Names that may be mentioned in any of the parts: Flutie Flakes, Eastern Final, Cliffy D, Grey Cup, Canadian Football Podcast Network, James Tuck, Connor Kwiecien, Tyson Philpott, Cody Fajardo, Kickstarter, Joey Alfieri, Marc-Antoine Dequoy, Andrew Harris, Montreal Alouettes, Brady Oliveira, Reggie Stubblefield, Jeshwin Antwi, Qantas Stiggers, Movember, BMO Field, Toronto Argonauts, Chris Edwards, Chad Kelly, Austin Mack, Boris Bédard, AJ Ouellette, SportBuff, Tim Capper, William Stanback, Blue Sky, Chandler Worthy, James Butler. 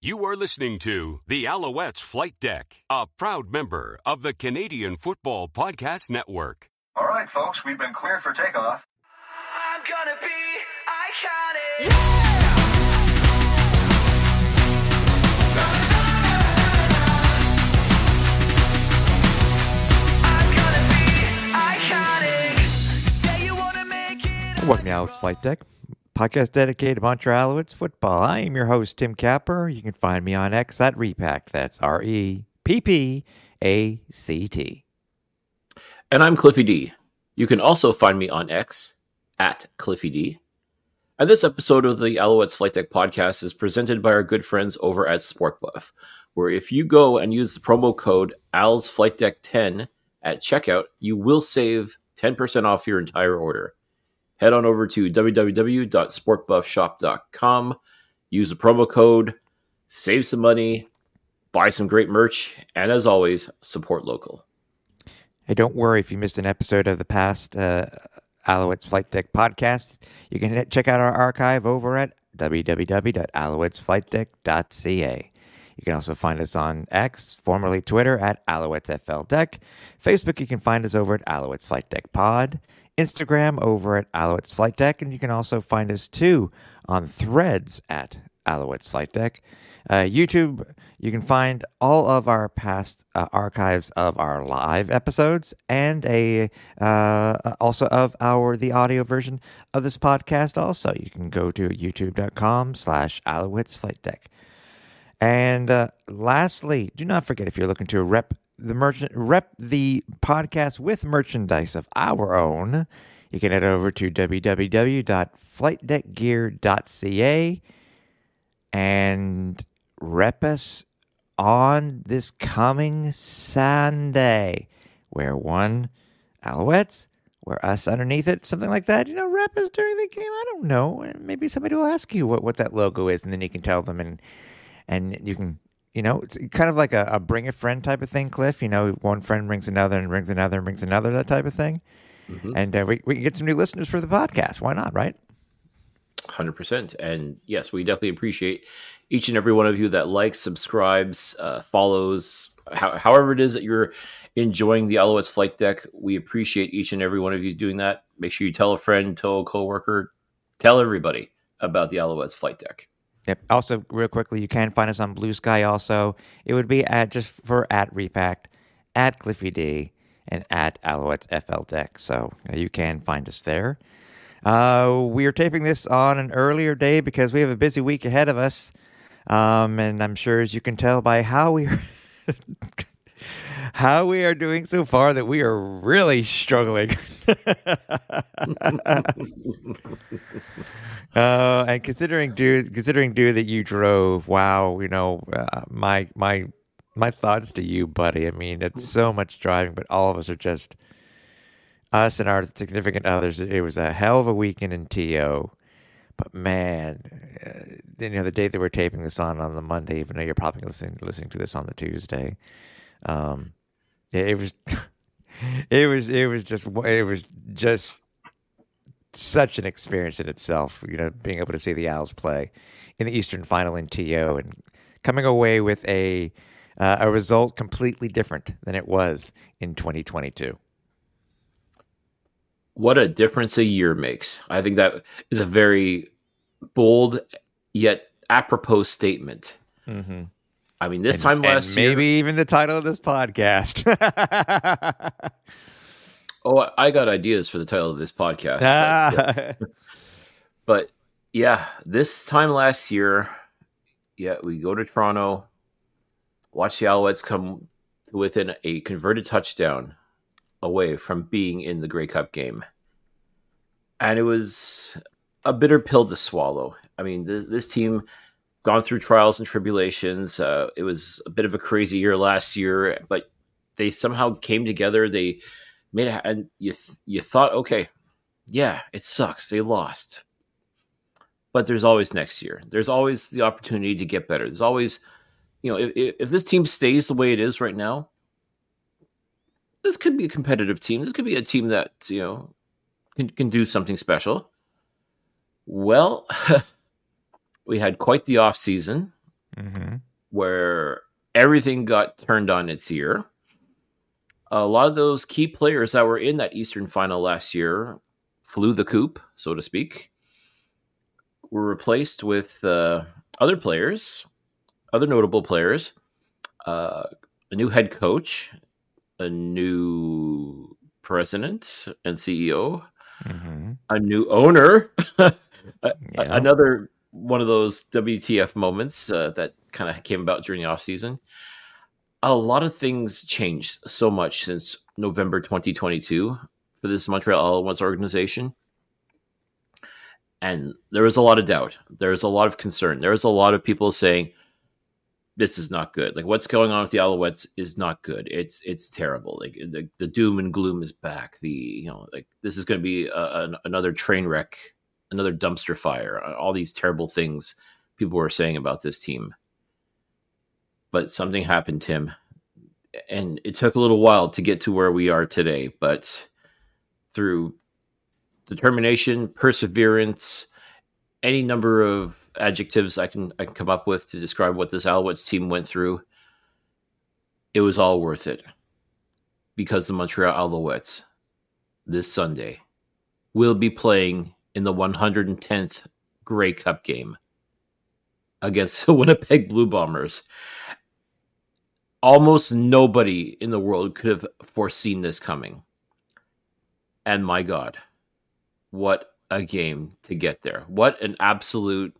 You are listening to the Alouettes Flight Deck, a proud member of the Canadian Football Podcast Network. All right, folks, we've been clear for takeoff. I'm gonna be iconic. Yeah! Welcome to Alouettes Flight Deck, podcast dedicated to Montreal Alouettes football. I am your host, Tim Capper. You can find me on X at Repact. That's R-E-P-P-A-C-T. And I'm Cliffy D. You can also find me on X at Cliffy D. And this episode of the Alouettes Flight Deck podcast is presented by our good friends over at SportBuff, where if you go and use the promo code ALSFlightDeck10 at checkout, you will save 10% off your entire order. Head on over to www.sportbuffshop.com, use the promo code, save some money, buy some great merch, and as always, support local. Hey, don't worry if you missed an episode of the past Alouettes Flight Deck podcast. You can check out our archive over at www.alouettesflightdeck.ca. You can also find us on X, formerly Twitter, at Alouettes FL Deck. Facebook, you can find us over at Alouettes Flight Deck Pod. Instagram over at Alouettes Flight Deck, and you can also find us too on Threads at Alouettes Flight Deck. YouTube, you can find all of our past archives of our live episodes and also of the audio version of this podcast. Also, you can go to youtube.com/Alouettes Flight Deck. And lastly, do not forget if you're looking to rep the podcast with merchandise of our own, you can head over to www.flightdeckgear.ca and rep us on this coming Sunday. Wear one Alouettes, wear us underneath it, something like that. You know, rep us during the game. I don't know. Maybe somebody will ask you what that logo is, and then you can tell them, and you can. You know, it's kind of like a bring a friend type of thing, Cliff. You know, one friend brings another and brings another and brings another, that type of thing. Mm-hmm. And we can get some new listeners for the podcast. Why not, right? 100%. And yes, we definitely appreciate each and every one of you that likes, subscribes, follows, however it is that you're enjoying the Alouettes Flight Deck. We appreciate each and every one of you doing that. Make sure you tell a friend, tell a coworker, tell everybody about the Alouettes Flight Deck. Yep. Also, real quickly, you can find us on Blue Sky also. It would be at Repact, at Cliffy D, and at Alouettes FL Deck. So you can find us there. We are taping this on an earlier day because we have a busy week ahead of us. And I'm sure, as you can tell by how we are doing so far, that we are really struggling. And considering, dude, that you drove, wow, you know, my thoughts to you, buddy. I mean, it's so much driving, but all of us are just us and our significant others. It was a hell of a weekend in TO, but man, you know, the day that we're taping this on the Monday, even though you're probably listening to this on the Tuesday, it was just such an experience in itself, you know, being able to see the Owls play in the Eastern Final in TO and coming away with a result completely different than it was in 2022. What a difference a year makes. I think that is a very bold yet apropos statement. Mm-hmm. I mean, this time last year, maybe even the title of this podcast. Oh, I got ideas for the title of this podcast. But yeah, this time last year, yeah, we go to Toronto, watch the Alouettes come within a converted touchdown away from being in the Grey Cup game. And it was a bitter pill to swallow. I mean, this team gone through trials and tribulations. It was a bit of a crazy year last year, but they somehow came together. They made it, and you thought, okay, yeah, it sucks. They lost. But there's always next year. There's always the opportunity to get better. There's always, you know, if this team stays the way it is right now, this could be a competitive team. This could be a team that, you know, can do something special. Well, we had quite the offseason. mm-hmm. where everything got turned on its ear. A lot of those key players that were in that Eastern Final last year flew the coop, so to speak, were replaced with other players, other notable players, a new head coach, a new president and CEO, mm-hmm. a new owner, another one of those WTF moments that kind of came about during the offseason. A lot of things changed so much since November 2022 for this Montreal Alouettes organization. And there was a lot of doubt. There was a lot of concern. There was a lot of people saying, this is not good. Like, what's going on with the Alouettes is not good. It's terrible. Like, the doom and gloom is back. This is going to be another train wreck, another dumpster fire. All these terrible things people were saying about this team. But something happened, Tim, and it took a little while to get to where we are today. But through determination, perseverance, any number of adjectives I can come up with to describe what this Alouettes team went through, it was all worth it. Because the Montreal Alouettes this Sunday will be playing in the 110th Grey Cup game against the Winnipeg Blue Bombers. Almost nobody in the world could have foreseen this coming. And my God, what a game to get there. What an absolute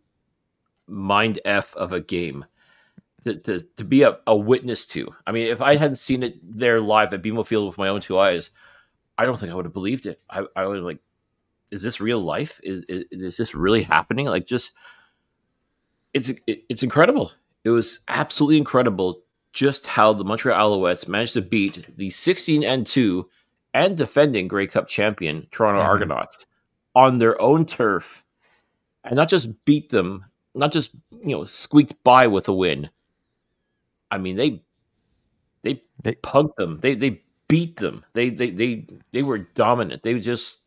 mind F of a game to be a witness to. I mean, if I hadn't seen it there live at BMO Field with my own two eyes, I don't think I would have believed it. I would have like, is this real life? Is this really happening? Like, just... It's incredible. It was absolutely incredible just how the Montreal Alouettes managed to beat the 16-2 and defending Grey Cup champion Toronto Argonauts on their own turf, and not just beat them, not just squeaked by with a win. I mean, they punked them. They beat them. They were dominant. They just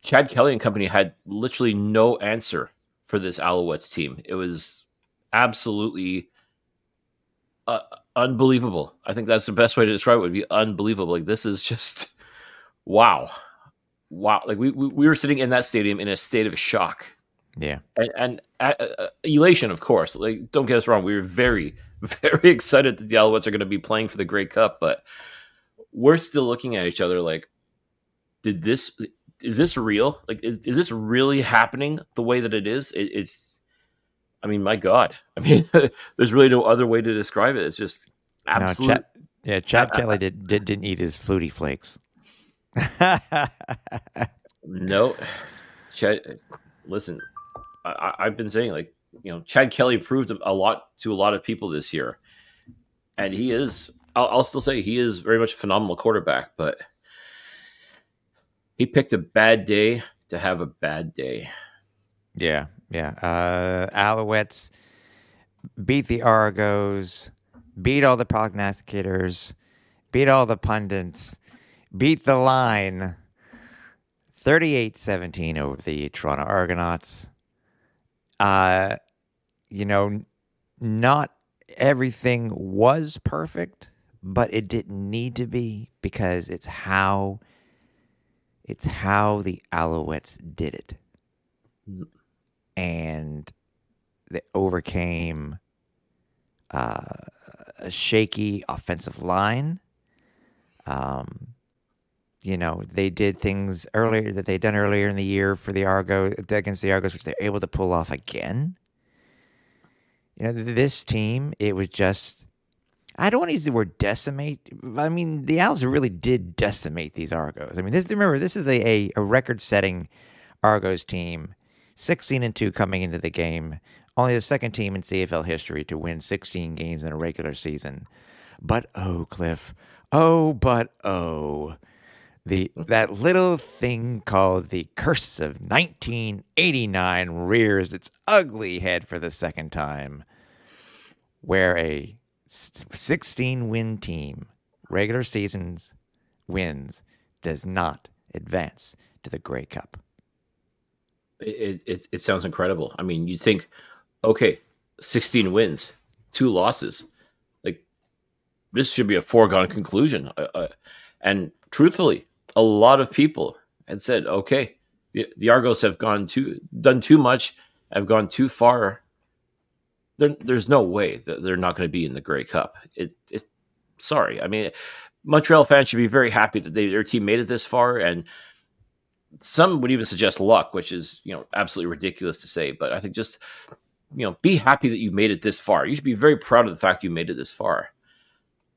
Chad Kelly and company had literally no answer for this Alouettes team. It was absolutely unbelievable. I think that's the best way to describe it, would be unbelievable. Like, this is just wow. Like, we were sitting in that stadium in a state of shock, and elation, of course. Like, don't get us wrong, we were very, very excited that the Alouettes are going to be playing for the Grey Cup, but we're still looking at each other like, is this real? Like, is this really happening the way that it is? It's, I mean, my God. I mean, there's really no other way to describe it. It's just absolute. Chad Kelly didn't eat his Flutie Flakes. No, Chad. Listen, I've been saying, like, Chad Kelly proved a lot to a lot of people this year, and he is. I'll still say he is very much a phenomenal quarterback, but he picked a bad day to have a bad day. Yeah. Alouettes beat the Argos, beat all the prognosticators, beat all the pundits, beat the line, 38-17 over the Toronto Argonauts. Not everything was perfect, but it didn't need to be, because it's how the Alouettes did it. And they overcame a shaky offensive line. They did things earlier that they'd done earlier in the year for the Argos, against the Argos, which they're able to pull off again. This team, it was just, I don't want to use the word decimate. I mean, the Owls really did decimate these Argos. I mean, this is a record-setting Argos team, 16-2 coming into the game, only the second team in CFL history to win 16 games in a regular season. But oh, Cliff, that little thing called the curse of 1989 rears its ugly head for the second time, where a 16-win team, regular season's wins, does not advance to the Grey Cup. It sounds incredible. I mean, you think, okay, 16 wins, 2 losses. Like, this should be a foregone conclusion. And truthfully, a lot of people had said, okay, the Argos have done too much, have gone too far. There's no way that they're not going to be in the Grey Cup. Sorry. I mean, Montreal fans should be very happy that their team made it this far, and some would even suggest luck, which is, absolutely ridiculous to say. But I think just, be happy that you made it this far. You should be very proud of the fact you made it this far.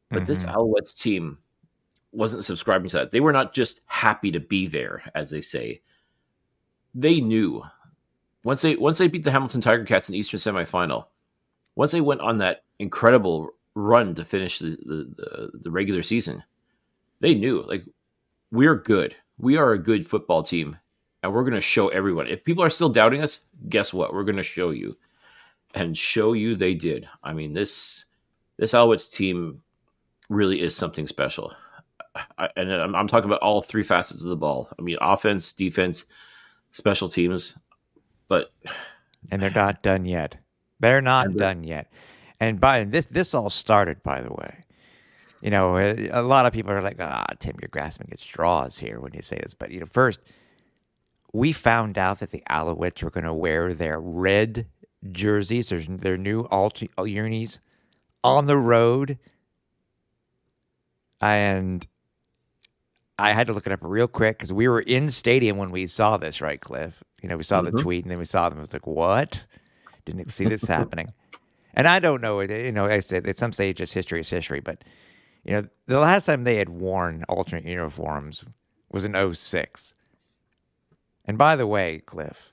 But this Alouettes team wasn't subscribing to that. They were not just happy to be there, as they say. They knew once they beat the Hamilton Tiger Cats in the Eastern semifinal, once they went on that incredible run to finish the regular season, they knew, like, we're good. We are a good football team, and we're going to show everyone. If people are still doubting us, guess what? We're going to show you, and show you they did. I mean, this Alouettes team really is something special. And I'm talking about all three facets of the ball. I mean, offense, defense, special teams, and they're not done yet. They're not done yet. And by this all started, by the way. A lot of people are like, Tim, you're grasping at straws here when you say this. But, first, we found out that the Alouettes were going to wear their red jerseys, their new unis, on the road. And I had to look it up real quick because we were in stadium when we saw this, right, Cliff? We saw the tweet, and then we saw them. I was like, what? Didn't see this happening. And I don't know. I said at some stage, just history is history. But, the last time they had worn alternate uniforms was in 2006. And by the way, Cliff,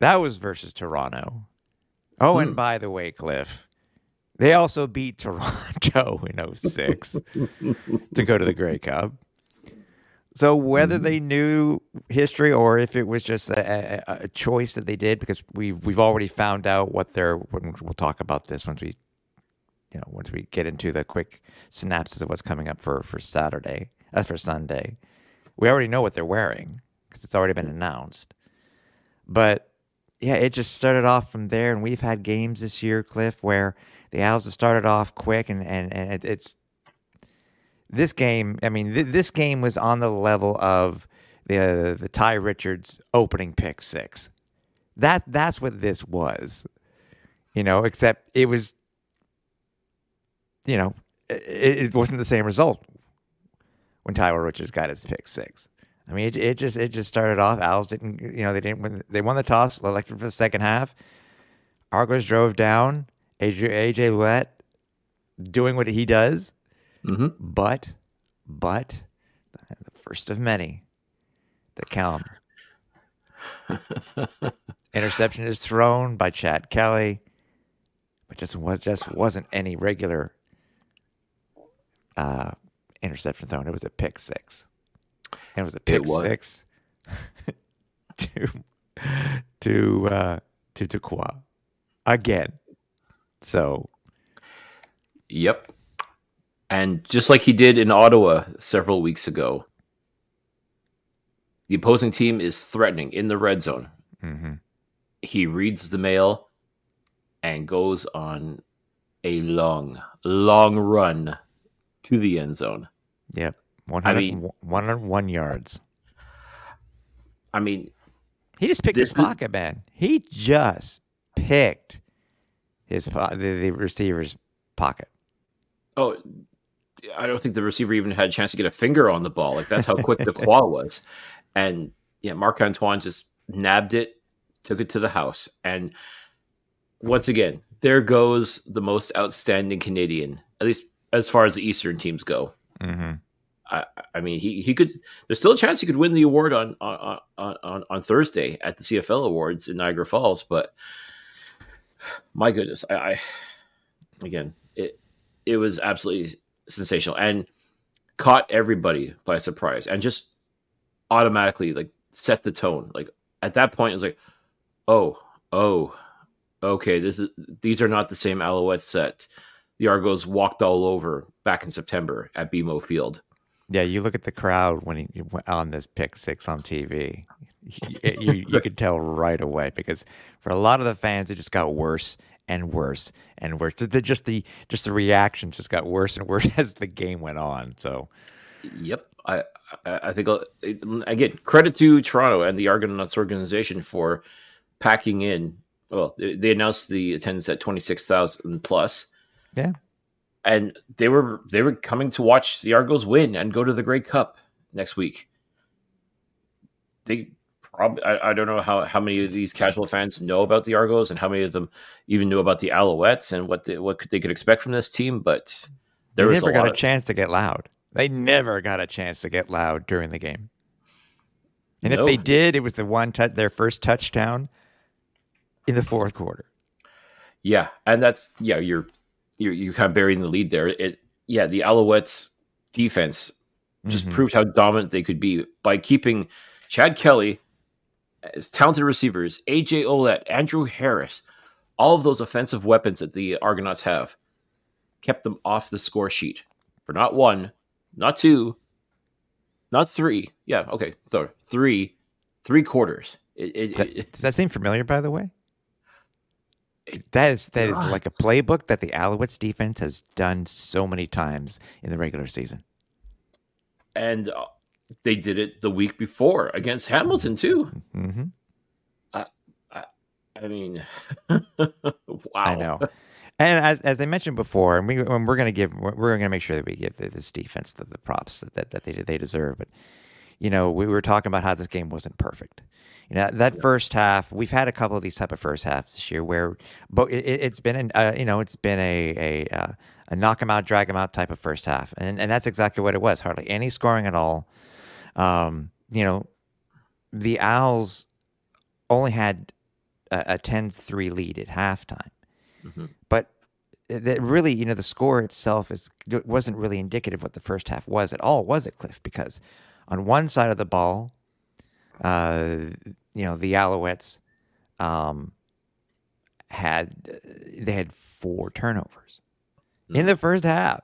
that was versus Toronto. Oh, and by the way, Cliff, they also beat Toronto in 2006 to go to the Grey Cup. So whether they knew history or if it was just a choice that they did, because we've already found out what we'll talk about this once we, once we get into the quick synopsis of what's coming up for Sunday. We already know what they're wearing because it's already been announced. But yeah, it just started off from there, and we've had games this year, Cliff, where the Owls have started off quick, and it's. This game, this game was on the level of the Ty Richards opening pick six. That's what this was, except it was, it wasn't the same result when Ty Richards got his pick six. It just started off. Owls didn't, they didn't win. They won the toss, elected for the second half. Argos drove down. AJ Ouellette doing what he does. Mm-hmm. But, the first of many, the calm. Interception is thrown by Chad Kelly, but just wasn't any regular interception thrown. It was a pick six. And it was a pick six to Dequoy again. So, yep. And just like he did in Ottawa several weeks ago, the opposing team is threatening in the red zone. Mm-hmm. He reads the mail and goes on a long, long run to the end zone. Yep. 101 yards. He just picked his pocket, man. He just picked the receiver's pocket. Oh, I don't think the receiver even had a chance to get a finger on the ball. Like, that's how quick the Dequoy was. And yeah, Marc-Antoine just nabbed it, took it to the house. And once again, there goes the most outstanding Canadian, at least as far as the Eastern teams go. Mm-hmm. He could. There's still a chance he could win the award on Thursday at the CFL Awards in Niagara Falls. But my goodness, it was absolutely sensational and caught everybody by surprise and just automatically set the tone. Like, at that point, it was like, oh, okay. These are not the same Alouettes that the Argos walked all over back in September at BMO Field. Yeah, you look at the crowd when on this pick six on TV. You could tell right away, because for a lot of the fans, it just got worse and worse and worse. The reaction just got worse and worse as the game went on. So, yep. I think, again, credit to Toronto and the Argonauts organization for packing in. Well, they announced the attendance at 26,000 plus. Yeah. And they were coming to watch the Argos win and go to the Grey Cup next week. They probably, I don't know how many of these casual fans know about the Argos and how many of them even knew about the Alouettes and what they could expect from this team, but They never got a chance to get loud during the game. And if they did, it was their first touchdown in the fourth quarter. Yeah, and that's you're kind of burying the lead there. The Alouettes defense just proved how dominant they could be by keeping Chad Kelly, his talented receivers, AJ Ouellette, Andrew Harris, all of those offensive weapons that the Argonauts have, kept them off the score sheet for not one, not two, not three. Yeah, okay, so three quarters. Does that seem familiar, by the way? That is like a playbook that the Alouettes defense has done so many times in the regular season. And they did it the week before against Hamilton, too. Mm-hmm. I mean, wow. I know. And as I mentioned before, and we're going to make sure that we give this defense the props that they deserve. But we were talking about how this game wasn't perfect. That first half, we've had a couple of these type of first halves this year where, but it's been a knock 'em out, drag 'em out type of first half, and that's exactly what it was. Hardly any scoring at all. The Owls only had a 10-3 lead at halftime. Mm-hmm. But that really, the score itself wasn't really indicative of what the first half was at all, was it, Cliff? Because on one side of the ball, the Alouettes had 4 turnovers in the first half,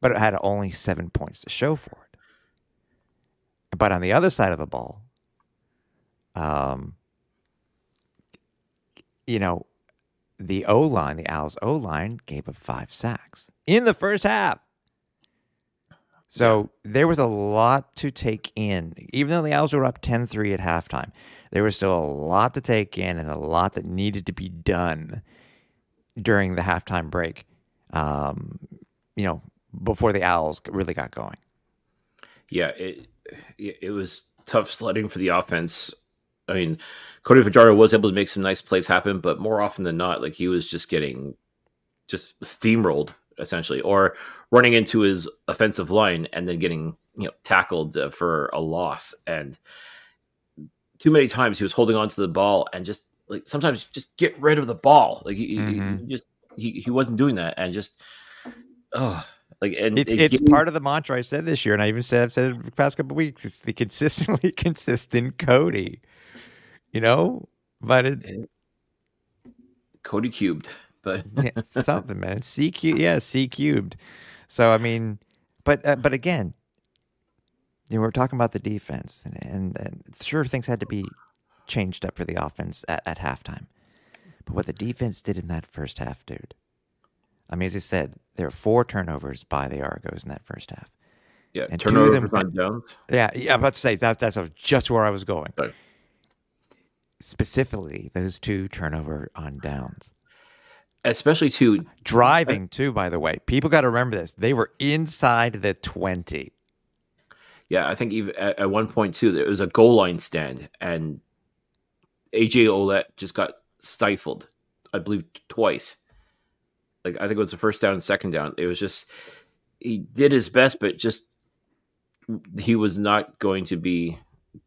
but it had only 7 points to show for it. But on the other side of the ball, the O-line, the Owls O-line, gave up 5 sacks in the first half. So there was a lot to take in. Even though the Owls were up 10-3 at halftime, there was still a lot to take in and a lot that needed to be done during the halftime break, before the Owls really got going. Yeah, it was tough sledding for the offense. I mean, Cody Fajardo was able to make some nice plays happen, but more often than not, like, he was just getting steamrolled, essentially, or running into his offensive line and then getting tackled for a loss. And too many times he was holding on to the ball and just, like, sometimes just get rid of the ball. Like, he wasn't doing that, and just it's part of the mantra I said this year, and I've said it the past couple of weeks. It's the consistently consistent Cody. Cody cubed, but something, man. C cubed. So I mean, but again, we're talking about the defense, and sure, things had to be changed up for the offense at halftime, but what the defense did in that first half, dude. I mean, as I said, there are 4 turnovers by the Argos in that first half. Yeah, and turnover by Jones. Yeah, I'm about to say that's just where I was going. Sorry. Specifically, those 2 turnover on downs, especially to driving too. By the way, people got to remember this: they were inside the 20. Yeah, I think even at one point too, there was a goal line stand, and AJ Ouellette just got stifled, I believe, twice. Like, I think it was the first down and second down. It was just, he did his best, but just he was not going to be.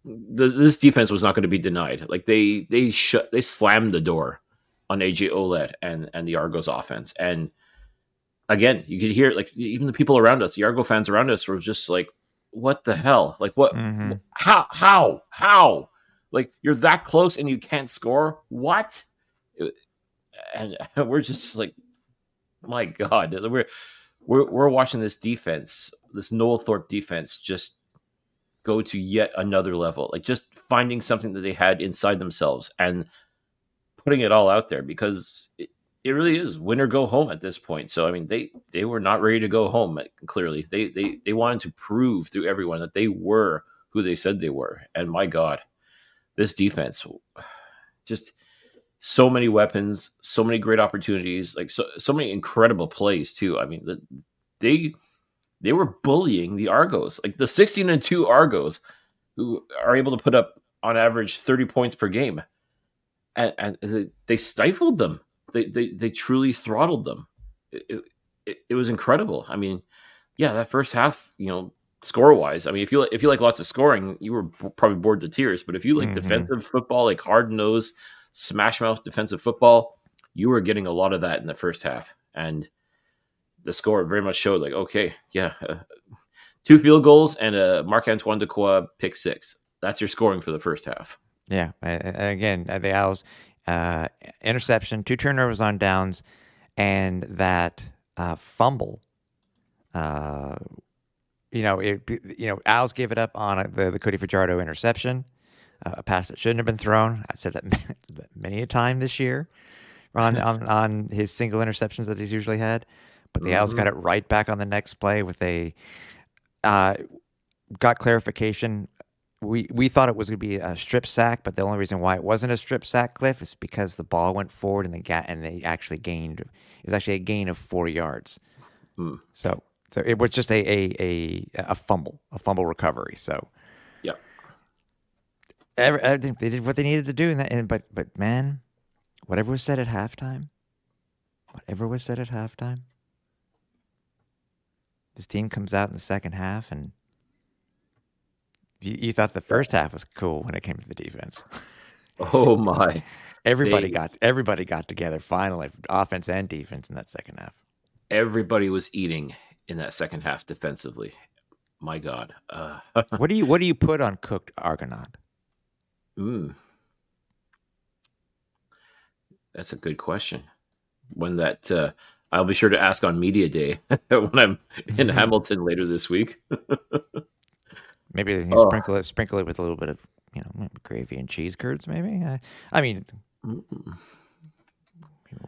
This defense was not going to be denied. Like, they slammed the door on AJ Ouellette and the Argos offense. And again, you could hear, like, even the people around us, the Argo fans around us, were just like, "What the hell? Like, what? Mm-hmm. How? Like, you're that close and you can't score? What?" And we're just like, "My God, we're watching this defense, this Noel Thorpe defense, just go to yet another level, like just finding something that they had inside themselves and putting it all out there, because it really is win or go home at this point. So, I mean, they were not ready to go home. Clearly they wanted to prove through everyone that they were who they said they were. And my God, this defense, just so many weapons, so many great opportunities, like so many incredible plays too. I mean, they were bullying the Argos, like the 16-2 Argos, who are able to put up on average 30 points per game. And they stifled them. They truly throttled them. It was incredible. I mean, yeah, that first half, you know, score-wise, I mean, if you like lots of scoring, you were probably bored to tears. But if you like defensive football, like hard-nosed, smash-mouth defensive football, you were getting a lot of that in the first half. And the score very much showed, like, okay, yeah, two field goals and a Marc-Antoine Dequoy pick six. That's your scoring for the first half. Yeah, again, the Owls, interception, two turnovers on downs, and that fumble. Owls gave it up on the Cody Fajardo interception, a pass that shouldn't have been thrown. I've said that many a time this year on his single interceptions that he's usually had. But the Owls got it right back on the next play with got clarification. We thought it was going to be a strip sack, but the only reason why it wasn't a strip sack, Cliff, is because the ball went forward and it was actually a gain of 4 yards. Mm. So it was just a fumble recovery. So yeah, I think they did what they needed to do in that. But man, whatever was said at halftime. This team comes out in the second half, and you thought the first half was cool when it came to the defense. Oh my! Everybody got together finally, offense and defense, in that second half. Everybody was eating in that second half defensively. My God! What do you put on cooked Argonaut? That's a good question. When that. I'll be sure to ask on media day when I'm in Hamilton later this week. Maybe you sprinkle it with a little bit of, you know, gravy and cheese curds. Maybe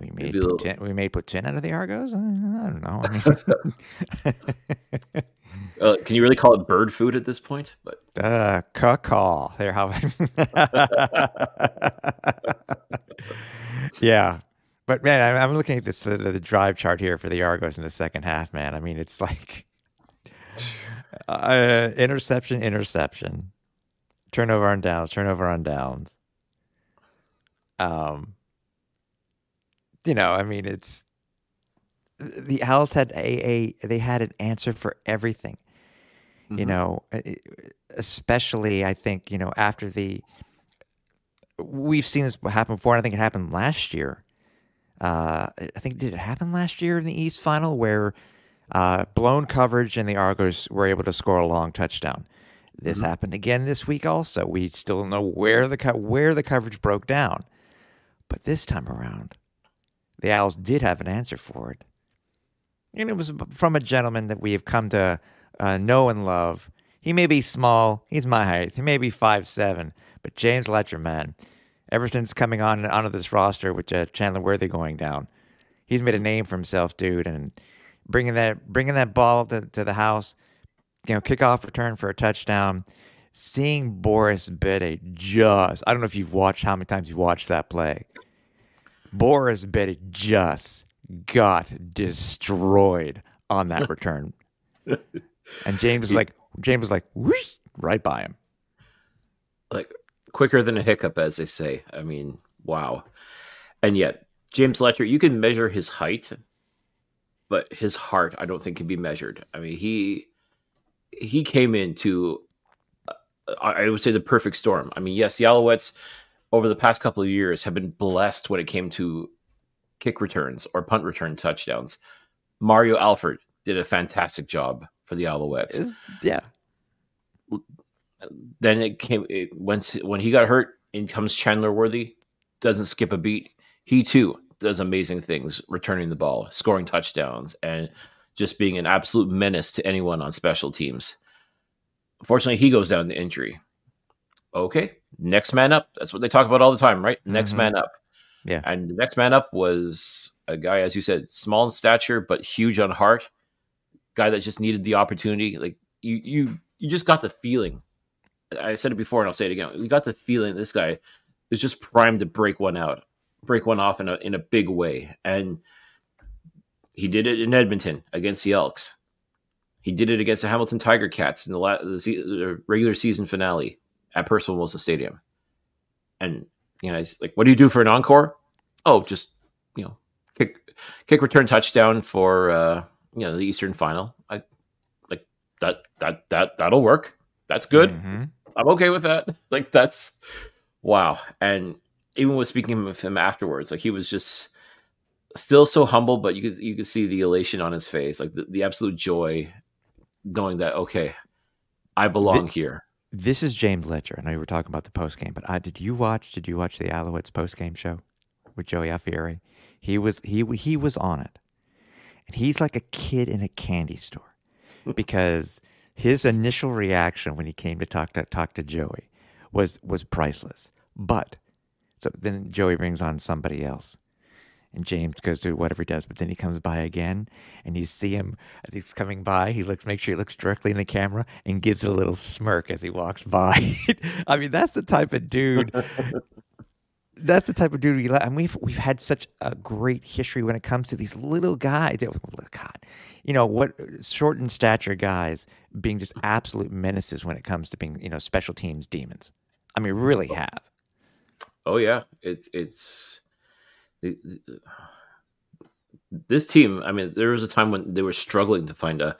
we made poutine out of the Argos. I don't know. Can you really call it bird food at this point? But caw there. How? Yeah. But, man, I'm looking at this the drive chart here for the Argos in the second half, man. I mean, it's like interception, turnover on downs. I mean, it's – the Owls had they had an answer for everything, you know, especially, I think, you know, after the – we've seen this happen before, and I think it happened last year. Did it happen last year in the East Final where blown coverage and the Argos were able to score a long touchdown? This happened again this week also. We still don't know where the coverage broke down. But this time around, the Owls did have an answer for it. And it was from a gentleman that we have come to know and love. He may be small. He's my height. He may be 5'7", but James Letcher, man. Ever since coming on onto this roster with Chandler Worthy going down, he's made a name for himself, dude. And bringing that ball to the house, you know, kickoff return for a touchdown. Seeing Boris Bédard just—I don't know if you've watched how many times you've watched that play. Boris Bédard just got destroyed on that return, and James was like, whoosh, right by him, like. Quicker than a hiccup, as they say. I mean, wow. And yet, James Letcher, you can measure his height, but his heart, I don't think, can be measured. I mean, he came into, I would say, the perfect storm. I mean, yes, the Alouettes, over the past couple of years, have been blessed when it came to kick returns or punt return touchdowns. Mario Alford did a fantastic job for the Alouettes. Yeah. Then when he got hurt, in comes Chandler Worthy, doesn't skip a beat. He too does amazing things, returning the ball, scoring touchdowns, and just being an absolute menace to anyone on special teams. Unfortunately, he goes down to injury. Okay, next man up. That's what they talk about all the time, right? Next man up. Yeah. And the next man up was a guy, as you said, small in stature, but huge on heart. Guy that just needed the opportunity. Like you just got the feeling. I said it before and I'll say it again. You got the feeling this guy is just primed to break one off in a big way. And he did it in Edmonton against the Elks. He did it against the Hamilton Tiger Cats in the regular season finale at Percival Molson Stadium. And, you know, he's like, what do you do for an encore? Oh, just, you know, kick return touchdown for, you know, the Eastern Final. I like that'll work. That's good. Mm-hmm. I'm okay with that. Like, that's wow. And even with speaking with him afterwards, like he was just still so humble, but you could see the elation on his face, like the absolute joy knowing that, okay, I belong here. This is James Letcher. I know you were talking about the postgame, but did you watch the Alouettes postgame show with Joey Alfieri? He was on it. And he's like a kid in a candy store because his initial reaction when he came to talk to Joey was priceless. But so then Joey brings on somebody else. And James goes through whatever he does, but then he comes by again, and you see him as he's coming by. He makes sure he looks directly in the camera, and gives it a little smirk as he walks by. I mean, that's the type of dude. That's the type of dude we like. And we've had such a great history when it comes to these little guys. God, you know what? Short in stature guys being just absolute menaces when it comes to being, you know, special teams demons. I mean, really have. Oh yeah, it's. This team, I mean, there was a time when they were struggling to find a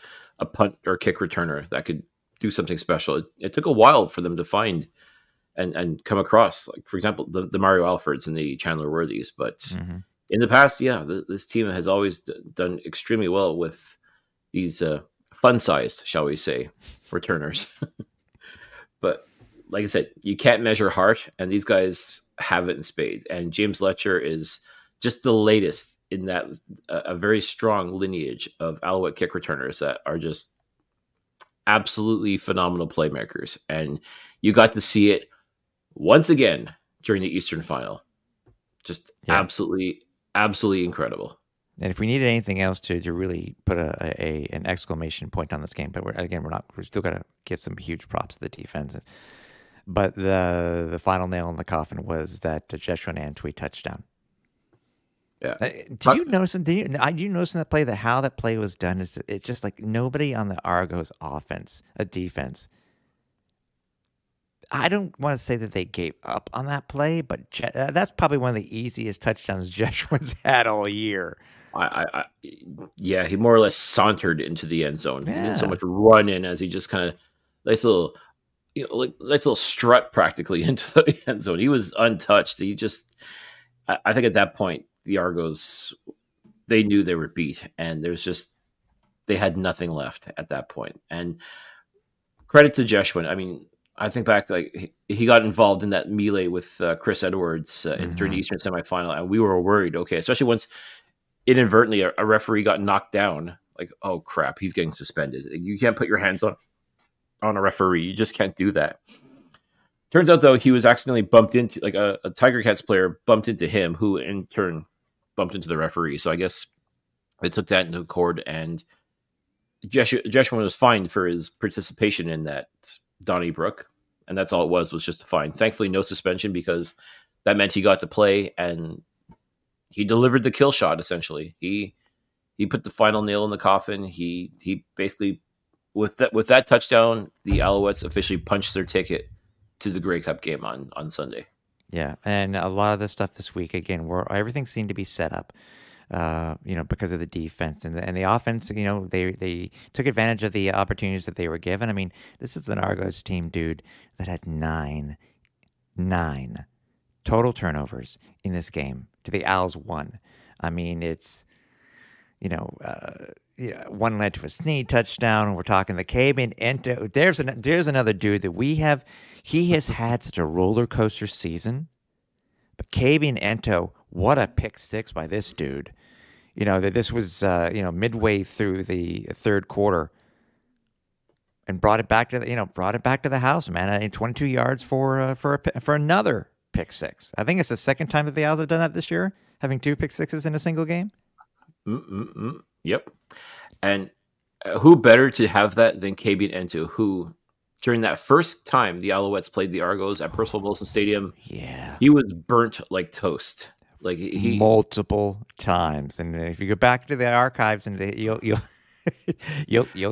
punt or kick returner that could do something special. It took a while for them to find and come across, like, for example, the Mario Alfords and the Chandler Worthys. But in the past, yeah, this team has always done extremely well with these fun-sized, shall we say, returners. But like I said, you can't measure heart, and these guys have it in spades. And James Letcher is just the latest in that a very strong lineage of Alouette kick returners that are just absolutely phenomenal playmakers. And you got to see it once again during the Eastern Final. Just absolutely, absolutely incredible. And if we needed anything else to really put an exclamation point on this game, but we're still going to give some huge props to the defense. But the final nail in the coffin was that Jeshwin Antwi touchdown. Yeah. Do you notice in that play that how that play was done is it's just like nobody on the Argos defense. I don't want to say that they gave up on that play, but that's probably one of the easiest touchdowns Jeshwin's had all year. He more or less sauntered into the end zone. Yeah. He didn't so much run in as he just kind of nice little strut practically into the end zone. He was untouched. He just, I think at that point, the Argos, they knew they were beat, and they had nothing left at that point. And credit to Jeshwin. I mean, I think back, like he got involved in that melee with Chris Edwards during the Eastern semifinal, and we were worried. Okay, especially once inadvertently a referee got knocked down. Like, oh crap, he's getting suspended. You can't put your hands on a referee. You just can't do that. Turns out, though, he was accidentally bumped into, like a Tiger Cats player bumped into him, who in turn bumped into the referee. So I guess they took that into accord, and Jeshwin was fined for his participation in that Donnybrook, and that's all it was just a fine. Thankfully, no suspension, because that meant he got to play, and he delivered the kill shot, essentially. He put the final nail in the coffin. He basically... With that touchdown, the Alouettes officially punched their ticket to the Grey Cup game on Sunday. Yeah, and a lot of the stuff this week, again, where everything seemed to be set up, you know, because of the defense. And the offense, you know, they took advantage of the opportunities that they were given. I mean, this is an Argos team, dude, that had nine total turnovers in this game to the Owls 1. I mean, it's, you know... Yeah, one led to a Sneed touchdown, and we're talking the Kevin Ento. There's another dude that we have. He has had such a roller coaster season, but Kevin Ento, what a pick six by this dude! You know that this was midway through the third quarter, and brought it back to the, house, man. I mean, 22 yards for another pick six. I think it's the second time that the Owls have done that this year, having two pick sixes in a single game. Yep. And who better to have that than Kevin Ento, who during that first time the Alouettes played the Argos at Percival Molson Stadium, he was burnt like toast. Like he multiple times. And if you go back to the archives, and you'll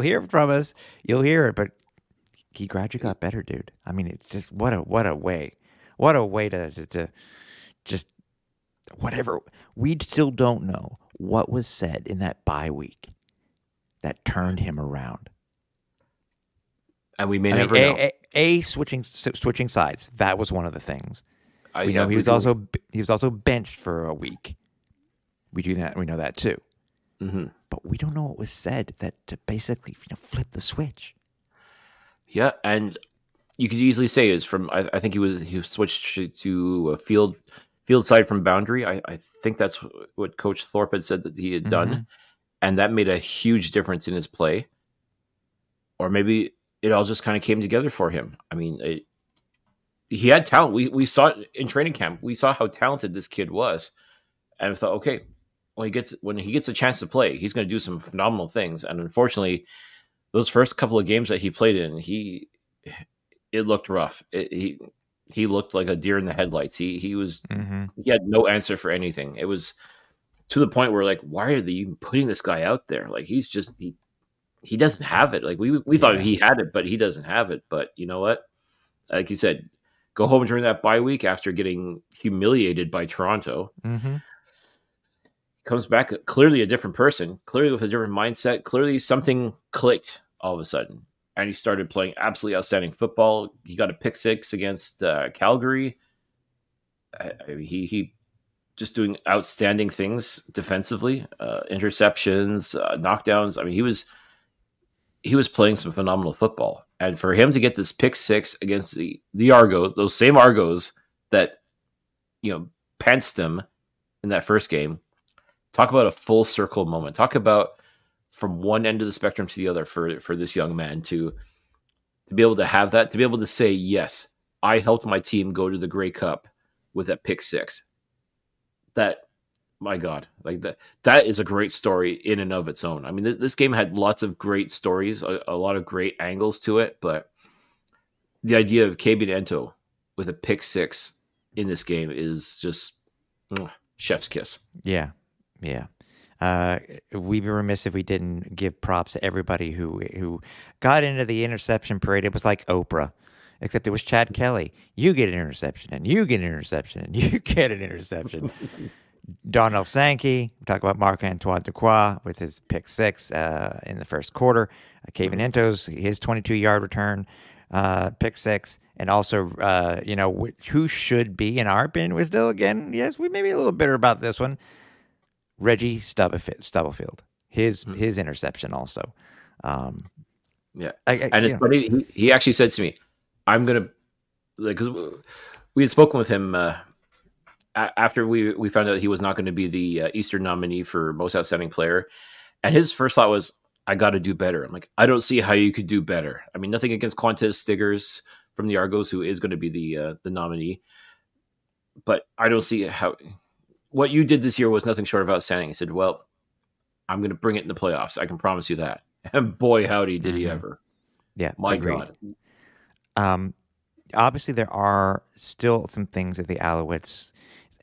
hear from us. You'll hear it. But he gradually got better, dude. I mean, it's just what a way to just whatever. We still don't know what was said in that bye week that turned him around. And we may never know. Switching sides. That was one of the things. We know he was also benched for a week. We do that. We know that too. Mm-hmm. But we don't know what was said that to basically flip the switch. Yeah, and you could easily say is from. I think he was switched to a field side from boundary. I think that's what Coach Thorpe had said that he had done, and that made a huge difference in his play. Or maybe it all just kind of came together for him. I mean, he had talent. We saw it in training camp. We saw how talented this kid was, and I thought, okay, when he gets a chance to play, he's going to do some phenomenal things. And unfortunately, those first couple of games that he played in, it looked rough. He looked like a deer in the headlights. He had no answer for anything. It was to the point where, like, why are they even putting this guy out there? Like, he's just he doesn't have it. Like we thought he had it, but he doesn't have it. But you know what? Like you said, go home during that bye week after getting humiliated by Toronto. Mm-hmm. Comes back clearly a different person, clearly with a different mindset. Clearly something clicked all of a sudden. And he started playing absolutely outstanding football. He got a pick six against Calgary. He just doing outstanding things defensively, interceptions, knockdowns. I mean, he was playing some phenomenal football. And for him to get this pick six against the Argos, those same Argos that, pantsed him in that first game, talk about a full circle moment. Talk about from one end of the spectrum to the other for this young man to be able to have that, to be able to say, yes, I helped my team go to the Grey Cup with that pick six. That, my God, like that is a great story in and of its own. I mean, this game had lots of great stories, a lot of great angles to it, but the idea of Kevin Ento with a pick six in this game is just chef's kiss. Yeah. Yeah. We'd be remiss if we didn't give props to everybody who got into the interception parade. It was like Oprah, except it was Chad Kelly. You get an interception, and you get an interception, and you get an interception. Donald Sankey, we talk about Marc-Antoine Dequoy with his pick six in the first quarter. Kevin Ento's, his 22-yard return, pick six. And also, who should be, in our opinion, was still, again, yes, we may be a little bitter about this one, Reggie Stubblefield, his interception also. And it's funny, he actually said to me, I'm going to, like, because we had spoken with him after we found out he was not going to be the Eastern nominee for most outstanding player. And his first thought was, I got to do better. I'm like, I don't see how you could do better. I mean, nothing against Qantas Stiggers from the Argos, who is going to be the nominee. But I don't see how... What you did this year was nothing short of outstanding. He said, well, I'm going to bring it in the playoffs. I can promise you that. And boy, howdy, did he ever. Yeah. My agreed. God. Obviously, there are still some things that the Alouettes,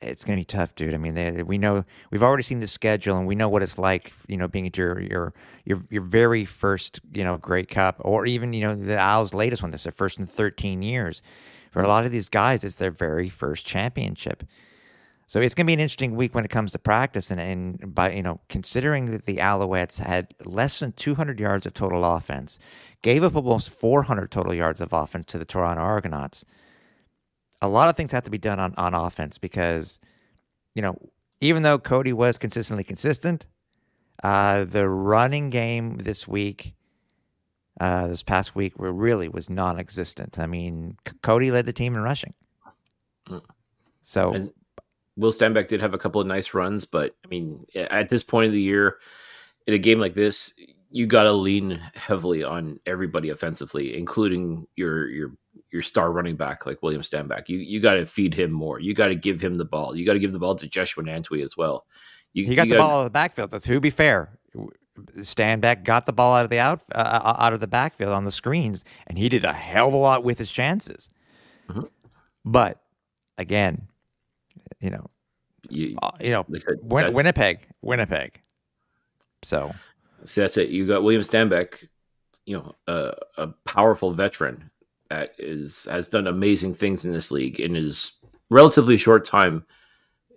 it's going to be tough, dude. I mean, we know, we've already seen the schedule, and we know what it's like, being at your very first, Grey Cup, or even, the Owls' latest one. That's their first in 13 years. For a lot of these guys, it's their very first championship. So it's going to be an interesting week when it comes to practice, and by considering that the Alouettes had less than 200 yards of total offense, gave up almost 400 total yards of offense to the Toronto Argonauts. A lot of things have to be done on offense because, even though Cody was consistently consistent, the running game this week, this past week, really was non-existent. I mean, Cody led the team in rushing, so. Will Stanback did have a couple of nice runs, but I mean, at this point of the year, in a game like this, you got to lean heavily on everybody offensively, including your star running back like William Stanback. You got to feed him more. You got to give him the ball. You got to give the ball to Jeshwin Antwi as well. He got the ball out of the backfield. Though, to be fair, Stanback got the ball out of the backfield on the screens, and he did a hell of a lot with his chances. Mm-hmm. But again, Winnipeg. So that's it. You got William Stanback, a powerful veteran that has done amazing things in this league in his relatively short time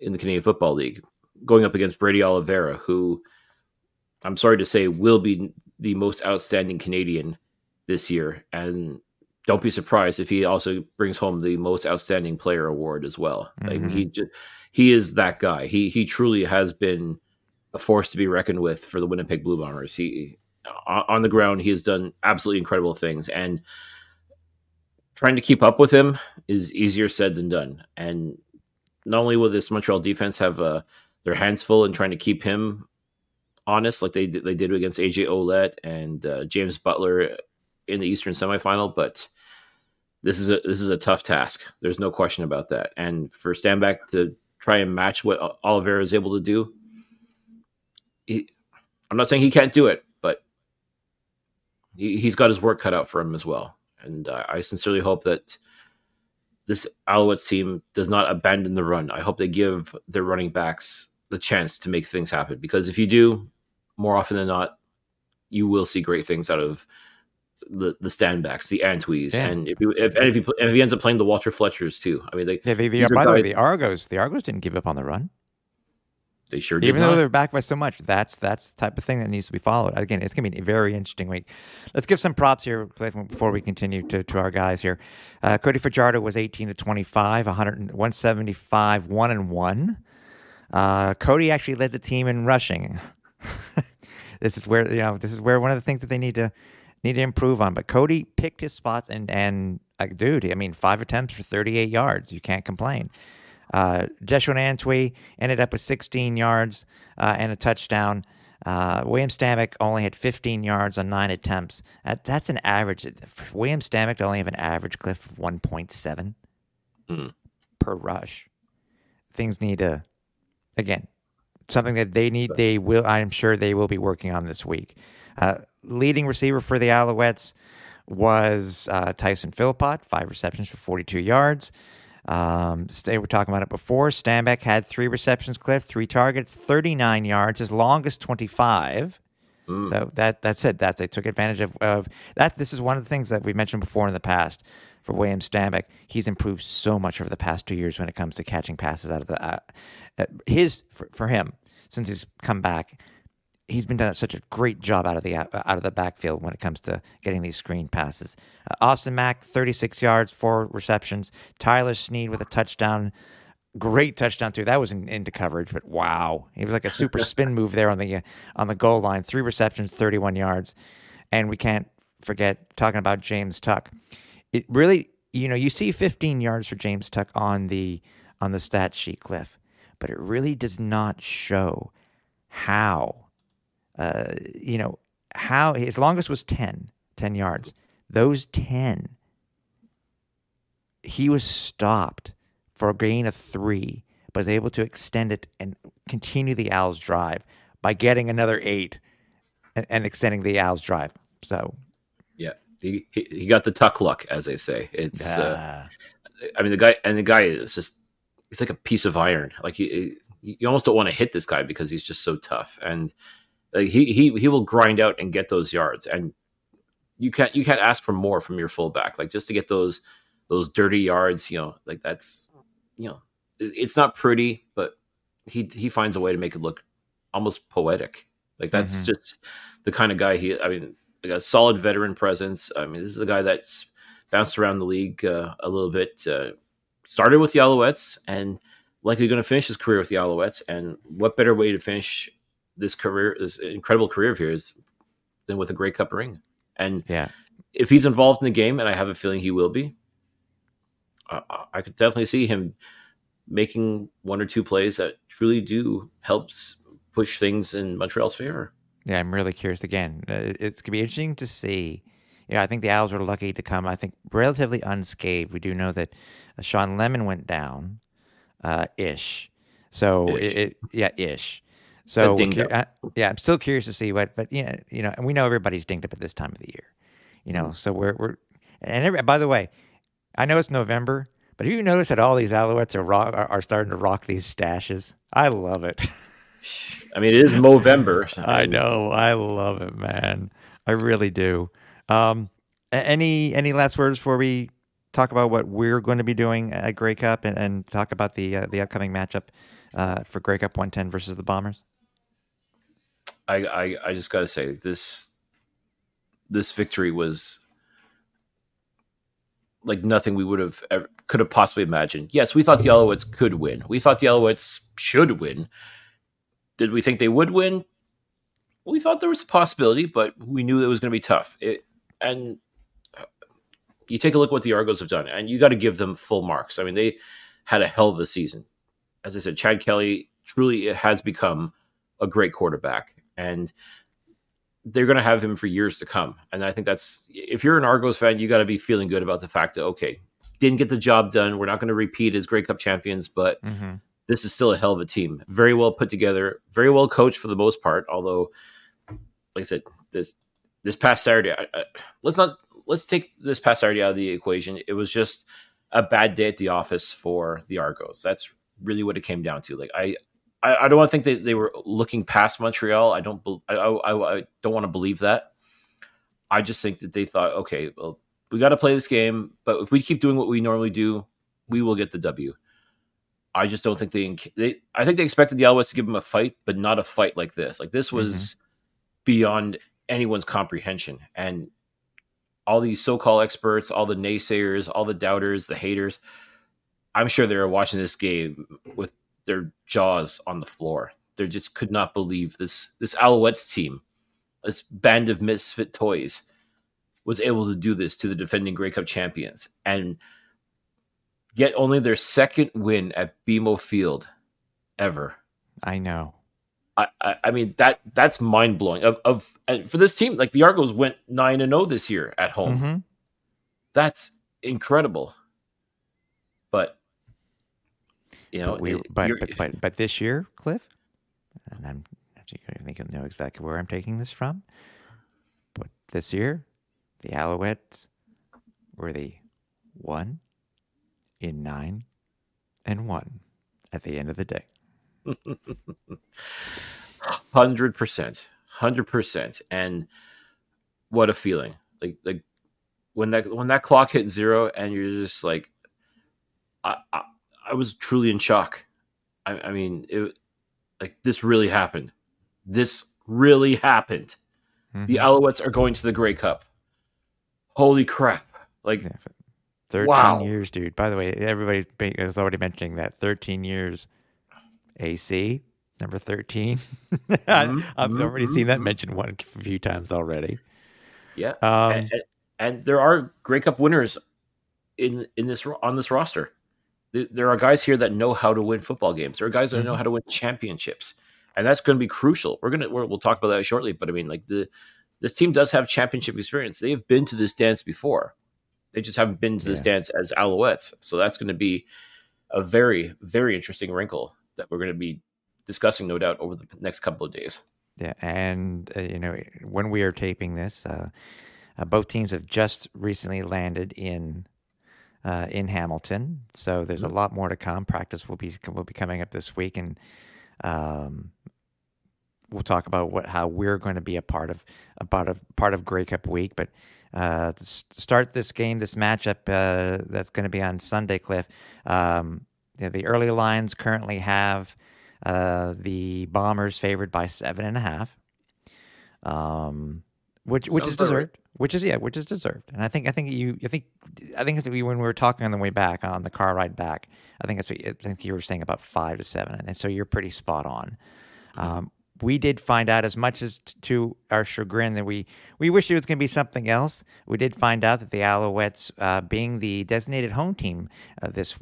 in the Canadian Football League, going up against Brady Oliveira, who I'm sorry to say will be the most outstanding Canadian this year. And don't be surprised if he also brings home the most outstanding player award as well. Mm-hmm. Like he is that guy. He truly has been a force to be reckoned with for the Winnipeg Blue Bombers. He on the ground, he has done absolutely incredible things, and trying to keep up with him is easier said than done. And not only will this Montreal defense have their hands full in trying to keep him honest, like they did against AJ Ouellette and James Butler in the Eastern semifinal, but this is a tough task. There's no question about that. And for Stanback to try and match what Oliveira is able to do, I'm not saying he can't do it, but he's got his work cut out for him as well. And I sincerely hope that this Alouettes team does not abandon the run. I hope they give their running backs the chance to make things happen, because if you do, more often than not, you will see great things out of the Stanbacks, the Antwis, and if he ends up playing the Walter Fletchers too. I mean, the Argos didn't give up on the run. They sure did. Even though they're backed by so much, that's the type of thing that needs to be followed. Again, it's going to be a very interesting week. Let's give some props here, Cliff, before we continue to our guys here. Cody Fajardo was 18-25, 175, 1-1. Cody actually led the team in rushing. This is where one of the things that they need to improve on. But Cody picked his spots and 5 attempts for 38 yards. You can't complain. Jeshwin Antwi ended up with 16 yards and a touchdown. William Stanback only had 15 yards on 9 attempts. That's an average. For William Stanback to only have an average, Cliff, of 1.7 per rush. Things need to, again, something that they need. They will. I'm sure they will be working on this week. Leading receiver for the Alouettes was Tyson Philpott, 5 receptions for 42 yards. We were talking about it before. Stanback had 3 receptions, Cliff, 3 targets, 39 yards, his longest 25. So that's it. That's they took advantage of that. This is one of the things that we've mentioned before in the past for William Stanback. He's improved so much over the past 2 years when it comes to catching passes out of the for him since he's come back. He's been doing such a great job out of the backfield when it comes to getting these screen passes. Austin Mack, 36 yards, 4 receptions. Tyler Snead with a touchdown. Great touchdown, too. That was into coverage, but wow. It was like a super spin move there on the goal line. 3 receptions, 31 yards. And we can't forget talking about James Tuck. It really, you see 15 yards for James Tuck on the stat sheet, Cliff, but it really does not show how his longest was 10 yards. Those 10, he was stopped for a gain of 3, but was able to extend it and continue the Owls' drive by getting another 8 and extending the Owls' drive. So, yeah, he got the Tuck luck, as they say. It's, the guy is just, he's like a piece of iron. Like you almost don't want to hit this guy because he's just so tough. And like he will grind out and get those yards, and you can't ask for more from your fullback. Like just to get those dirty yards, like that's, it's not pretty, but he finds a way to make it look almost poetic. Like that's just the kind of guy like a solid veteran presence. I mean, this is a guy that's bounced around the league a little bit, started with the Alouettes and likely going to finish his career with the Alouettes. And what better way to finish this incredible career of his than with a Grey Cup ring? And if he's involved in the game, and I have a feeling he will be, I could definitely see him making 1 or 2 plays that truly do helps push things in Montreal's favor. Yeah, I'm really curious again. It's going to be interesting to see. Yeah, I think the Owls are lucky to come, I think, relatively unscathed. We do know that Sean Lemon went down, ish. So, ish. Ish. So, I'm still curious to see what, but yeah, you know, and we know everybody's dinged up at this time of the year, you know, so by the way, I know it's November, but have you noticed that all these Alouettes are starting to rock these stashes? I love it. I mean, it is Movember. So. I know. I love it, man. I really do. Any last words before we talk about what we're going to be doing at Grey Cup and talk about the upcoming matchup for Grey Cup 110 versus the Bombers? I just got to say this victory was like nothing we would have could have possibly imagined. Yes, we thought the Alouettes could win. We thought the Alouettes should win. Did we think they would win? We thought there was a possibility, but we knew it was going to be tough. And you take a look at what the Argos have done, and you got to give them full marks. I mean, they had a hell of a season. As I said, Chad Kelly truly has become a great quarterback, and they're going to have him for years to come. And I think that's, if you're an Argos fan, you got to be feeling good about the fact that, okay, didn't get the job done. We're not going to repeat as Grey Cup champions, but this is still a hell of a team. Very well put together, very well coached for the most part. Although, like I said, this past Saturday, let's take this past Saturday out of the equation. It was just a bad day at the office for the Argos. That's really what it came down to. Like I don't want to think that they were looking past Montreal. I don't want to believe that. I just think that they thought, okay, well, we got to play this game, but if we keep doing what we normally do, we will get the W. I just don't think they I think they expected the Alouettes to give them a fight, but not a fight like this. Like this was beyond anyone's comprehension, and all these so-called experts, all the naysayers, all the doubters, the haters, I'm sure they were watching this game with their jaws on the floor. They just could not believe this Alouettes team, this band of misfit toys, was able to do this to the defending Grey Cup champions, and yet only their second win at BMO Field ever. I know. I mean, that's mind blowing. And for this team, like the Argos went 9-0 this year at home. That's incredible. But you know, but this year, Cliff, and I think you'll know exactly where I'm taking this from. But this year, the Alouettes were the 1-9 at the end of the day. 100%, and what a feeling! Like when that clock hit zero, and you're just like, I was truly in shock. I mean, this really happened. The Alouettes are going to the Grey Cup. Holy crap! 13 years, dude. By the way, everybody is already mentioning that 13 years. AC number 13. I've already seen that mentioned one a few times already. Yeah, and there are Grey Cup winners on this roster. There are guys here that know how to win football games. There are guys that know how to win championships, and that's going to be crucial. We'll talk about that shortly. But I mean, like this team does have championship experience. They have been to this dance before. They just haven't been to this dance as Alouettes. So that's going to be a very, very interesting wrinkle that we're going to be discussing, no doubt, over the next couple of days. Yeah, and, you know, when we are taping this, both teams have just recently landed in Hamilton, so there's a lot more to come. Practice will be coming up this week, and we'll talk about how we're going to be a part of Grey Cup week. But to start this game, this matchup that's going to be on Sunday, Cliff. The early lines currently have the Bombers favored by 7.5, which is deserved. Which is deserved. And I think when we were talking on the way back on the car ride back, I think you were saying about 5 to 7, and so you're pretty spot on. We did find out, as much as to our chagrin that we wish it was going to be something else, we did find out that the Alouettes, being the designated home team this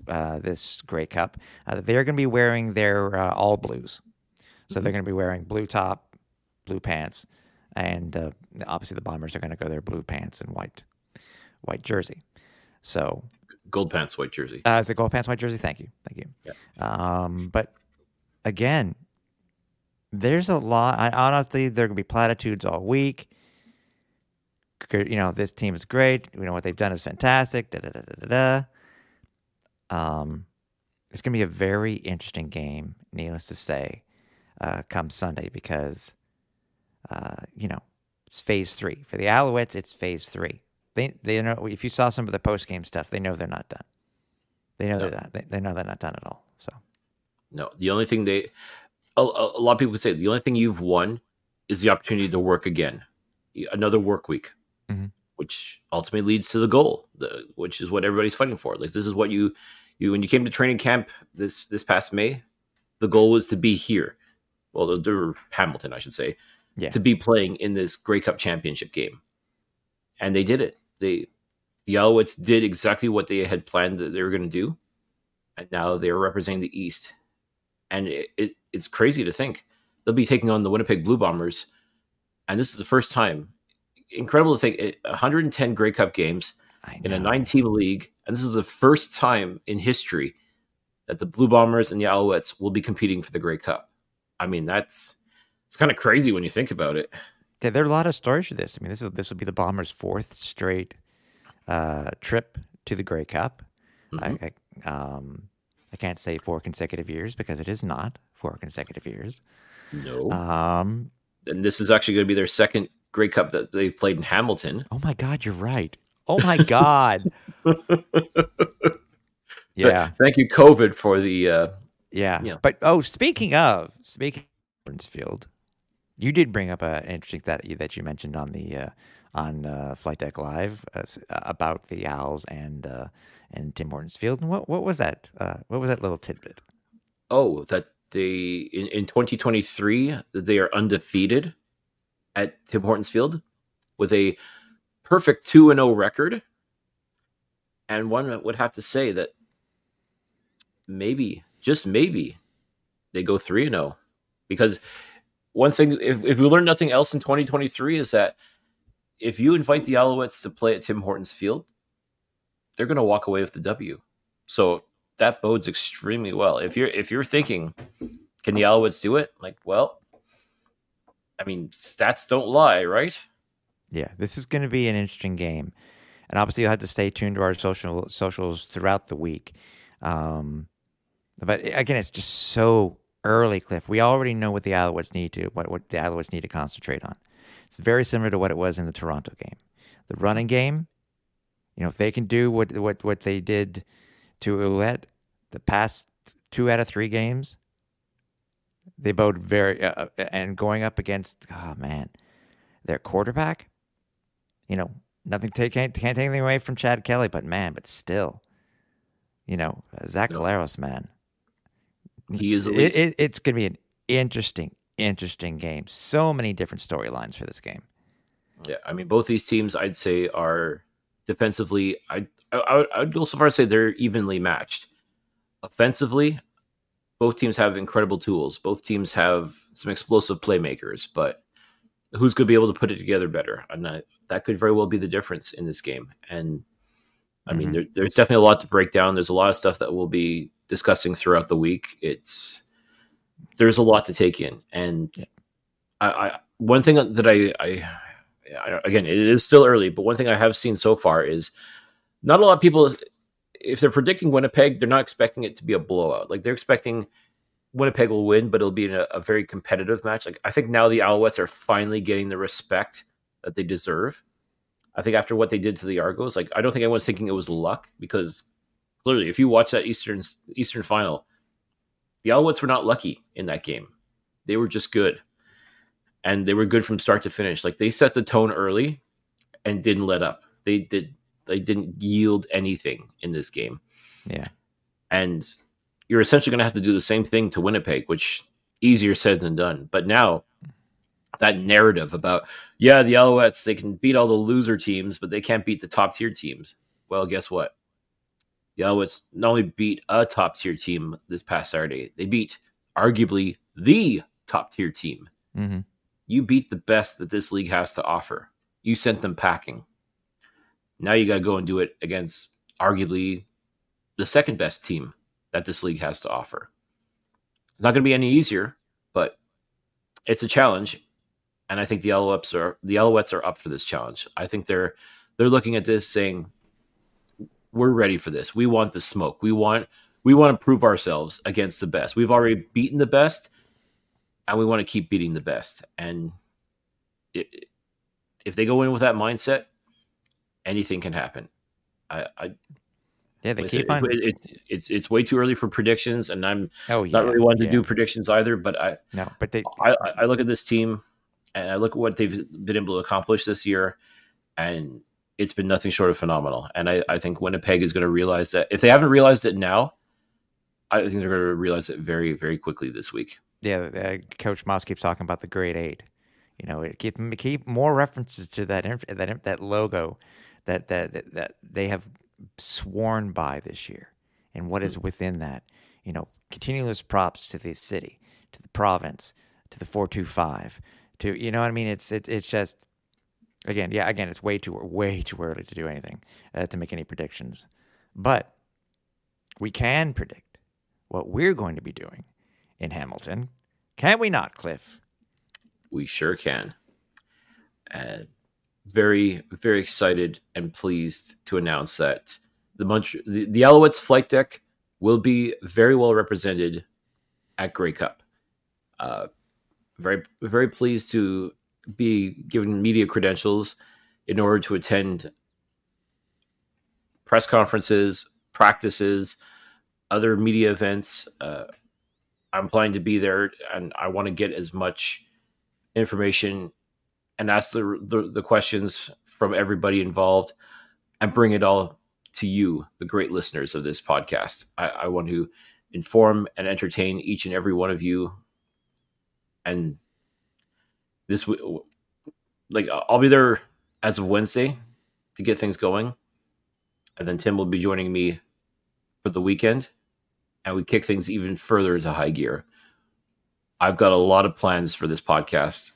Grey Cup, they're going to be wearing their all blues. So they're going to be wearing blue top, blue pants, and obviously the Bombers are going to go their blue pants and white jersey. So gold pants, white jersey. Is it gold pants, white jersey? Thank you. Yeah. But again, there's a lot. Honestly, there are going to be platitudes all week. You know, this team is great. You know, what they've done is fantastic. It's going to be a very interesting game, needless to say, come Sunday because, you know, it's phase three. For the Alouettes, it's phase three. They know, if you saw some of the post-game stuff, they know they're not done. They know they know they're not done at all. So, no, the only thing a lot of people would say, the only thing you've won is the opportunity to work again. Another work week, mm-hmm. which ultimately leads to the goal, which is what everybody's fighting for. Like this is what you when you came to training camp this past May, the goal was to be here. Well, Hamilton, I should say, to be playing in this Grey Cup championship game, and they did it. The Alouettes did exactly what they had planned that they were going to do, and now they are representing the East. And it's crazy to think they'll be taking on the Winnipeg Blue Bombers. And this is the first time. Incredible to think, 110 Grey Cup games in a 9-team league. And this is the first time in history that the Blue Bombers and the Alouettes will be competing for the Grey Cup. I mean, it's kind of crazy when you think about it. Yeah, there are a lot of stories for this. I mean, this will be the Bombers' fourth straight trip to the Grey Cup. Mm-hmm. I can't say 4 consecutive years because it is not 4 consecutive years. No. And this is actually going to be their second Grey Cup that they played in Hamilton. Oh, my God, you're right. Oh, my God. Yeah. Thank you, COVID, for the... Yeah. But, speaking of Hortons Field, you did bring up an interesting that you mentioned on the Flight Deck Live about the Owls and Tim Hortons Field. And what was that? What was that little tidbit? Oh, that... They in 2023 they are undefeated at Tim Hortons Field with a perfect 2-0 record, and one would have to say that maybe, just maybe, they go 3-0 because one thing if we learn nothing else in 2023 is that if you invite the Alouettes to play at Tim Hortons Field, they're going to walk away with the W. So. That bodes extremely well. If you're thinking, can the Alouettes do it? Like, well, I mean, stats don't lie, right? Yeah, this is going to be an interesting game, and obviously you'll have to stay tuned to our socials throughout the week. But again, it's just so early, Cliff. We already know what the Alouettes need to what the Alouettes need to concentrate on. It's very similar to what it was in the Toronto game, the running game. You know, if they can do what they did. To Ouellette, the past 2 out of 3 games, they bode very and going up against their quarterback. You know, nothing can't take anything away from Chad Kelly, but still, you know, Zach Collaros, man, he is. It's going to be an interesting game. So many different storylines for this game. Yeah, I mean, both these teams, I'd say, are. Defensively, I would go so far as to say they're evenly matched. Offensively, both teams have incredible tools. Both teams have some explosive playmakers, but who's going to be able to put it together better? And that could very well be the difference in this game. And, I mean, there's definitely a lot to break down. There's a lot of stuff that we'll be discussing throughout the week. There's a lot to take in. And one thing that again, it is still early, but one thing I have seen so far is not a lot of people, if they're predicting Winnipeg, they're not expecting it to be a blowout. Like, they're expecting Winnipeg will win, but it'll be in a very competitive match. Like, I think now the Alouettes are finally getting the respect that they deserve. I think after what they did to the Argos, like, I don't think anyone's thinking it was luck, because clearly, if you watch that Eastern Final, the Alouettes were not lucky in that game. They were just good. And they were good from start to finish. Like, they set the tone early and didn't let up. They didn't yield anything in this game. Yeah. And you're essentially going to have to do the same thing to Winnipeg, which easier said than done. But now that narrative about, the Alouettes, they can beat all the loser teams, but they can't beat the top tier teams. Well, guess what? The Alouettes not only beat a top tier team this past Saturday, they beat arguably the top tier team. Mm-hmm. You beat the best that this league has to offer. You sent them packing. Now you got to go and do it against arguably the second best team that this league has to offer. It's not going to be any easier, but it's a challenge. And I think the Alouettes are up for this challenge. I think they're looking at this saying, we're ready for this. We want the smoke. We want to prove ourselves against the best. We've already beaten the best, and we want to keep beating the best. And if they go in with that mindset, anything can happen. They keep on. It's way too early for predictions, and I'm not really wanting to do predictions either. But I look at this team, and I look at what they've been able to accomplish this year, and it's been nothing short of phenomenal. And I think Winnipeg is going to realize that. If they haven't realized it now, I think they're going to realize it very, very quickly this week. Yeah, Coach Moss keeps talking about the grade 8. You know, it keep more references to that logo that they have sworn by this year, and what is within that. You know, continuous props to the city, to the province, to the 425, to, you know what I mean? It's just. Again, it's way too early to do anything, to make any predictions. But we can predict what we're going to be doing in Hamilton. Can we not, Cliff? We sure can. Very, very excited and pleased to announce that the Alouettes Flight Deck will be very well represented at Grey Cup. Very, very pleased to be given media credentials in order to attend press conferences, practices, other media events. I'm planning to be there, and I want to get as much information and ask the questions from everybody involved and bring it all to you, the great listeners of this podcast. I want to inform and entertain each and every one of you, and I'll be there as of Wednesday to get things going, and then Tim will be joining me for the weekend, and we kick things even further into high gear. I've got a lot of plans for this podcast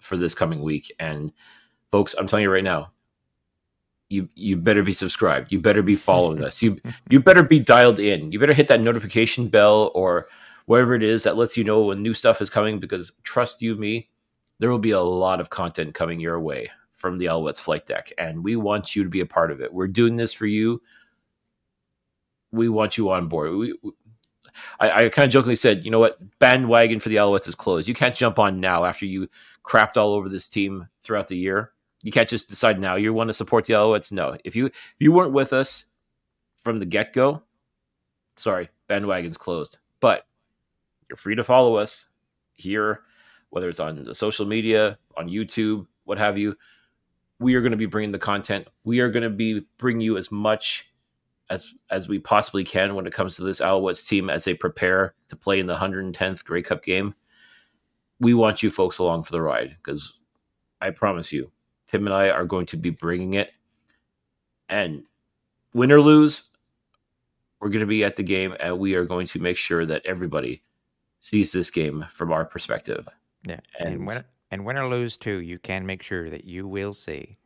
for this coming week, and folks, I'm telling you right now, you better be subscribed, you better be following us, you better be dialed in, you better hit that notification bell or whatever it is that lets you know when new stuff is coming, because trust you me, there will be a lot of content coming your way from the Alouettes Flight Deck, and we want you to be a part of it. We're doing this for you. We want you on board. I kind of jokingly said, you know what? Bandwagon for the Alouettes is closed. You can't jump on now after you crapped all over this team throughout the year. You can't just decide now you want to support the Alouettes. No. If you weren't with us from the get-go, sorry, bandwagon's closed. But you're free to follow us here, whether it's on the social media, on YouTube, what have you. We are going to be bringing the content. We are going to be bringing you as much as we possibly can when it comes to this Alouettes team as they prepare to play in the 110th Grey Cup game. We want you folks along for the ride, because I promise you, Tim and I are going to be bringing it. And win or lose, we're going to be at the game, and we are going to make sure that everybody sees this game from our perspective. Yeah, and win or lose too, you can make sure that you will see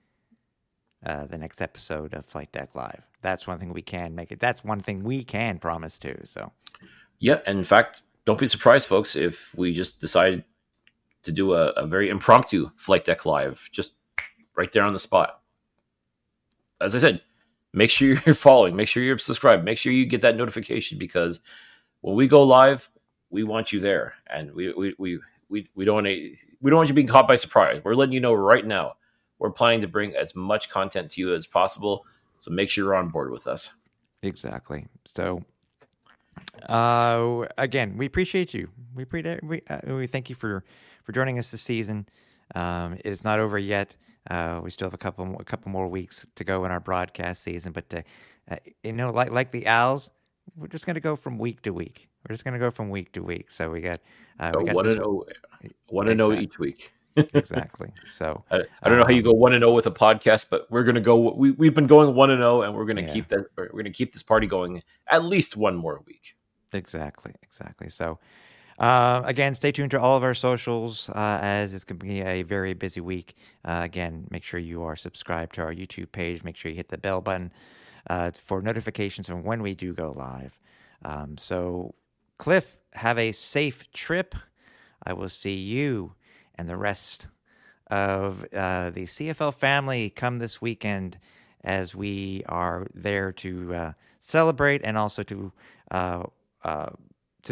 the next episode of Flight Deck Live. That's one thing we can make it. That's one thing we can promise too. So, yeah, and in fact, don't be surprised, folks, if we just decide to do a very impromptu Flight Deck Live, just right there on the spot. As I said, make sure you're following, make sure you're subscribed, make sure you get that notification, because when we go live, we want you there, and we don't want you being caught by surprise. We're letting you know right now. We're planning to bring as much content to you as possible, so make sure you're on board with us. Exactly. So, again, we appreciate you. We thank you for joining us this season. It is not over yet. We still have a couple more weeks to go in our broadcast season, but like the Owls, we're just going to go from week to week. We're just going to go from week to week. So we got one and 0 each week. Exactly. So I don't know how you go 1-0 with a podcast, but we're going to go. We've been going 1-0, and we're going to keep that. We're going to keep this party going at least one more week. Exactly. So Again, stay tuned to all of our socials as it's going to be a very busy week. Again, make sure you are subscribed to our YouTube page. Make sure you hit the bell button for notifications on when we do go live. So, Cliff, have a safe trip. I will see you and the rest of the CFL family come this weekend as we are there to celebrate and also to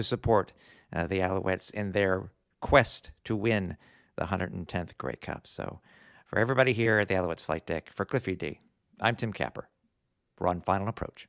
support the Alouettes in their quest to win the 110th Grey Cup. So for everybody here at the Alouettes Flight Deck, for Cliffy D, I'm Tim Capper. We're on Final Approach.